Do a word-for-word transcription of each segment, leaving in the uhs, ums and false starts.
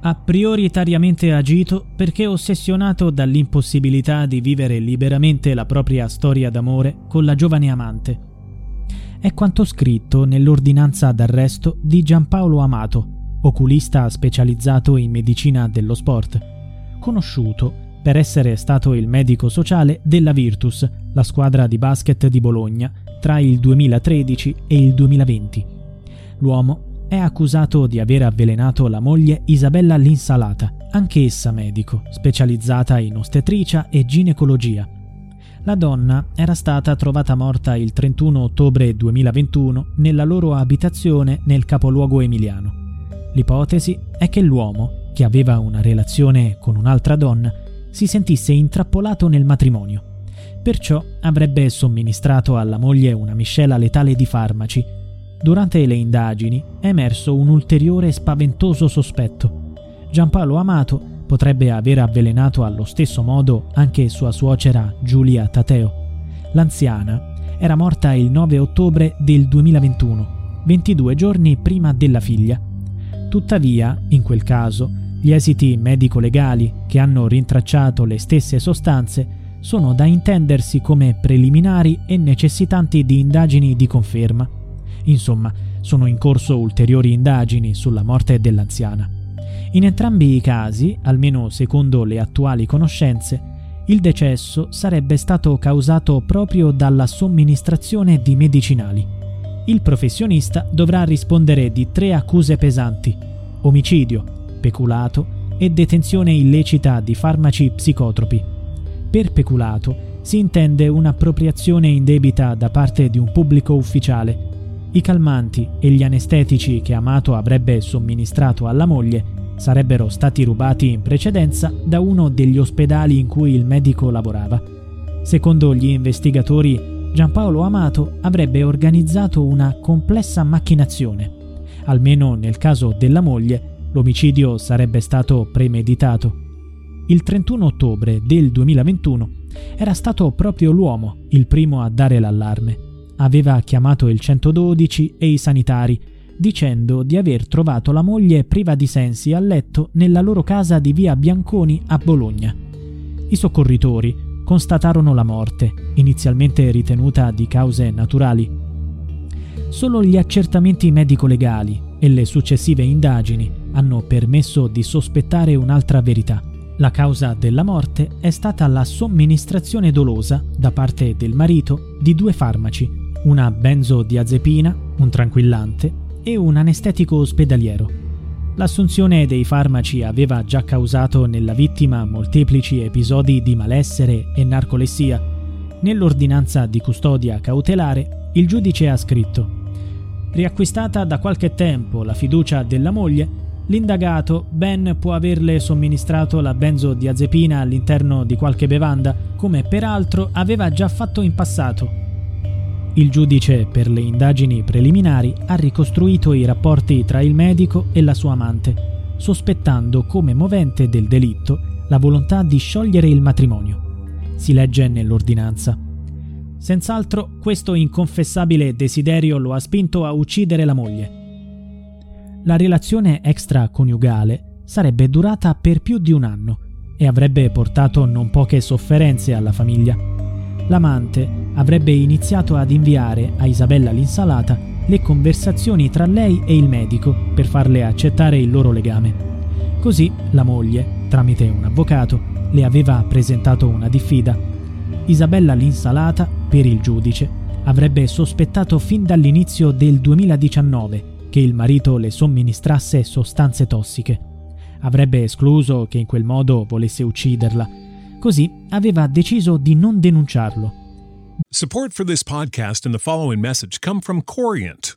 Ha prioritariamente agito perché ossessionato dall'impossibilità di vivere liberamente la propria storia d'amore con la giovane amante. È quanto scritto nell'ordinanza d'arresto di Giampaolo Amato, oculista specializzato in medicina dello sport, conosciuto per essere stato il medico sociale della Virtus, la squadra di basket di Bologna, tra il duemilatredici e il duemilaventi. L'uomo è accusato di aver avvelenato la moglie Isabella Linsalata, anch'essa medico, specializzata in ostetricia e ginecologia. La donna era stata trovata morta il trentuno ottobre duemilaventuno nella loro abitazione nel capoluogo emiliano. L'ipotesi è che l'uomo, che aveva una relazione con un'altra donna, si sentisse intrappolato nel matrimonio. Perciò avrebbe somministrato alla moglie una miscela letale di farmaci. Durante le indagini è emerso un ulteriore e spaventoso sospetto. Giampaolo Amato potrebbe aver avvelenato allo stesso modo anche sua suocera Giulia Tateo. L'anziana era morta il nove ottobre del duemilaventuno, ventidue giorni prima della figlia. Tuttavia, in quel caso, gli esiti medico-legali che hanno rintracciato le stesse sostanze sono da intendersi come preliminari e necessitanti di indagini di conferma. Insomma, sono in corso ulteriori indagini sulla morte dell'anziana. In entrambi i casi, almeno secondo le attuali conoscenze, il decesso sarebbe stato causato proprio dalla somministrazione di medicinali. Il professionista dovrà rispondere di tre accuse pesanti: omicidio, peculato e detenzione illecita di farmaci psicotropi. Per peculato si intende un'appropriazione indebita da parte di un pubblico ufficiale. I calmanti e gli anestetici che Amato avrebbe somministrato alla moglie sarebbero stati rubati in precedenza da uno degli ospedali in cui il medico lavorava. Secondo gli investigatori, Giampaolo Amato avrebbe organizzato una complessa macchinazione. Almeno nel caso della moglie, l'omicidio sarebbe stato premeditato. Il trentuno ottobre del duemilaventuno era stato proprio l'uomo il primo a dare l'allarme. Aveva chiamato il centododici e i sanitari, dicendo di aver trovato la moglie priva di sensi a letto nella loro casa di via Bianconi a Bologna. I soccorritori constatarono la morte, inizialmente ritenuta di cause naturali. Solo gli accertamenti medico-legali e le successive indagini hanno permesso di sospettare un'altra verità. La causa della morte è stata la somministrazione dolosa, da parte del marito, di due farmaci, una benzodiazepina, un tranquillante e un anestetico ospedaliero. L'assunzione dei farmaci aveva già causato nella vittima molteplici episodi di malessere e narcolessia. Nell'ordinanza di custodia cautelare, il giudice ha scritto: riacquistata da qualche tempo la fiducia della moglie, l'indagato ben può averle somministrato la benzodiazepina all'interno di qualche bevanda, come peraltro aveva già fatto in passato. Il giudice per le indagini preliminari ha ricostruito i rapporti tra il medico e la sua amante, sospettando come movente del delitto la volontà di sciogliere il matrimonio. Si legge nell'ordinanza: senz'altro questo inconfessabile desiderio lo ha spinto a uccidere la moglie. La relazione extraconiugale sarebbe durata per più di un anno e avrebbe portato non poche sofferenze alla famiglia. L'amante avrebbe iniziato ad inviare a Isabella Linsalata le conversazioni tra lei e il medico per farle accettare il loro legame. Così la moglie, tramite un avvocato, le aveva presentato una diffida. Isabella Linsalata, per il giudice, avrebbe sospettato fin dall'inizio del duemiladiciannove che il marito le somministrasse sostanze tossiche. Avrebbe escluso che in quel modo volesse ucciderla. Così aveva deciso di non denunciarlo. Support for this podcast and the following message come from Corient.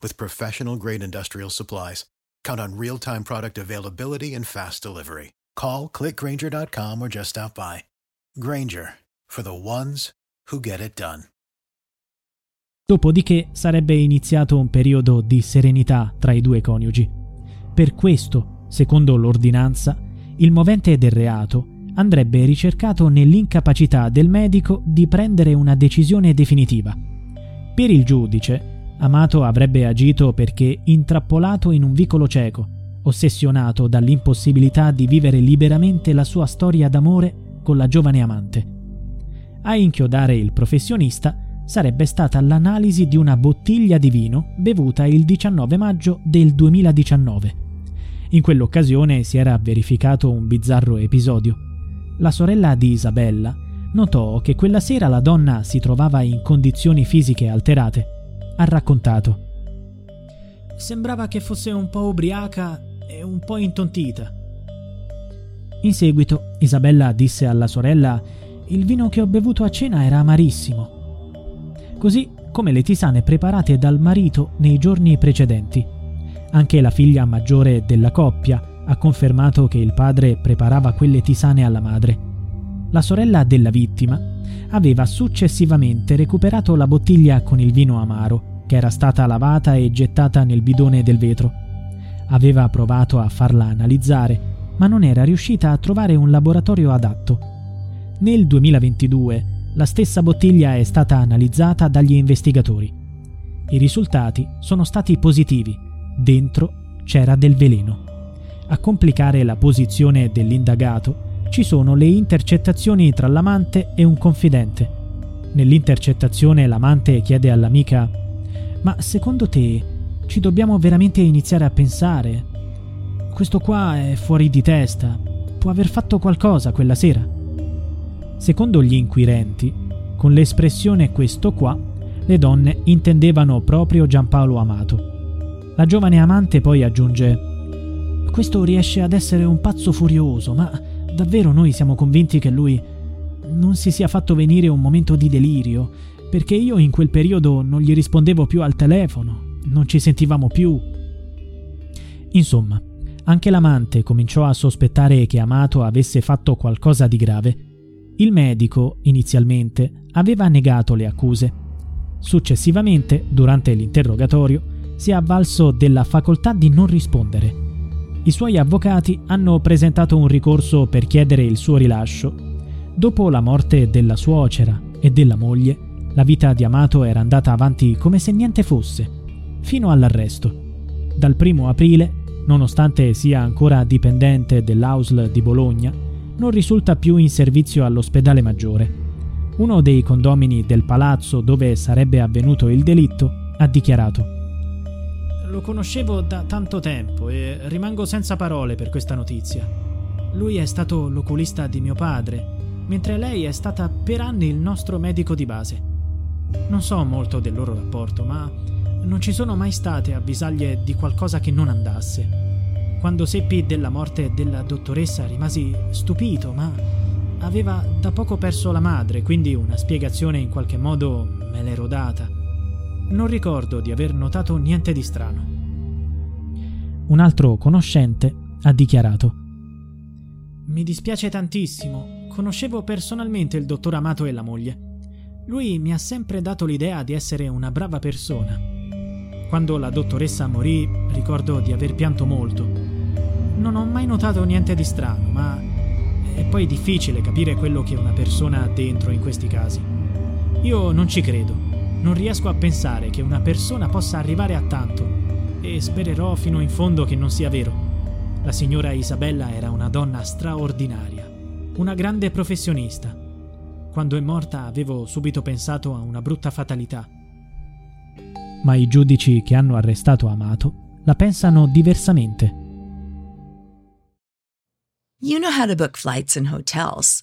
With professional-grade industrial supplies, count on real-time product availability and fast delivery. Call, click grainger dot com or just stop by. Grainger, for the ones who get it done. Dopodiché sarebbe iniziato un periodo di serenità tra i due coniugi. Per questo, secondo l'ordinanza, il movente del reato andrebbe ricercato nell'incapacità del medico di prendere una decisione definitiva. Per il giudice, Amato avrebbe agito perché intrappolato in un vicolo cieco, ossessionato dall'impossibilità di vivere liberamente la sua storia d'amore con la giovane amante. A inchiodare il professionista sarebbe stata l'analisi di una bottiglia di vino bevuta il diciannove maggio del duemiladiciannove. In quell'occasione si era verificato un bizzarro episodio. La sorella di Isabella notò che quella sera la donna si trovava in condizioni fisiche alterate. Ha raccontato: sembrava che fosse un po' ubriaca e un po' intontita. In seguito Isabella disse alla sorella: il vino che ho bevuto a cena era amarissimo, così come le tisane preparate dal marito nei giorni precedenti. Anche la figlia maggiore della coppia ha confermato che il padre preparava quelle tisane alla madre. La sorella della vittima aveva successivamente recuperato la bottiglia con il vino amaro, che era stata lavata e gettata nel bidone del vetro. Aveva provato a farla analizzare, ma non era riuscita a trovare un laboratorio adatto. Nel duemilaventidue la stessa bottiglia è stata analizzata dagli investigatori. I risultati sono stati positivi. Dentro c'era del veleno. A complicare la posizione dell'indagato ci sono le intercettazioni tra l'amante e un confidente. Nell'intercettazione l'amante chiede all'amica: ma secondo te ci dobbiamo veramente iniziare a pensare? Questo qua è fuori di testa, può aver fatto qualcosa quella sera. Secondo gli inquirenti, con l'espressione "questo qua", le donne intendevano proprio Giampaolo Amato. La giovane amante poi aggiunge: questo riesce ad essere un pazzo furioso, ma davvero noi siamo convinti che lui non si sia fatto venire un momento di delirio, perché io in quel periodo non gli rispondevo più al telefono, non ci sentivamo più. Insomma, anche l'amante cominciò a sospettare che Amato avesse fatto qualcosa di grave. Il medico, inizialmente, aveva negato le accuse. Successivamente, durante l'interrogatorio, si è avvalso della facoltà di non rispondere. I suoi avvocati hanno presentato un ricorso per chiedere il suo rilascio. Dopo la morte della suocera e della moglie, la vita di Amato era andata avanti come se niente fosse, fino all'arresto. Dal primo aprile, nonostante sia ancora dipendente dell'A U S L di Bologna, non risulta più in servizio all'ospedale maggiore. Uno dei condomini del palazzo dove sarebbe avvenuto il delitto ha dichiarato: «Lo conoscevo da tanto tempo e rimango senza parole per questa notizia. Lui è stato l'oculista di mio padre, mentre lei è stata per anni il nostro medico di base. Non so molto del loro rapporto, ma non ci sono mai state avvisaglie di qualcosa che non andasse. Quando seppi della morte della dottoressa rimasi stupito, ma aveva da poco perso la madre, quindi una spiegazione in qualche modo me l'ero data. Non ricordo di aver notato niente di strano». Un altro conoscente ha dichiarato: «Mi dispiace tantissimo, conoscevo personalmente il dottor Amato e la moglie. Lui mi ha sempre dato l'idea di essere una brava persona. Quando la dottoressa morì, ricordo di aver pianto molto. Non ho mai notato niente di strano, ma è poi difficile capire quello che una persona ha dentro in questi casi. Io non ci credo. Non riesco a pensare che una persona possa arrivare a tanto e spererò fino in fondo che non sia vero. La signora Isabella era una donna straordinaria, una grande professionista. Quando è morta avevo subito pensato a una brutta fatalità». Ma i giudici che hanno arrestato Amato la pensano diversamente. You know how to book flights and hotels.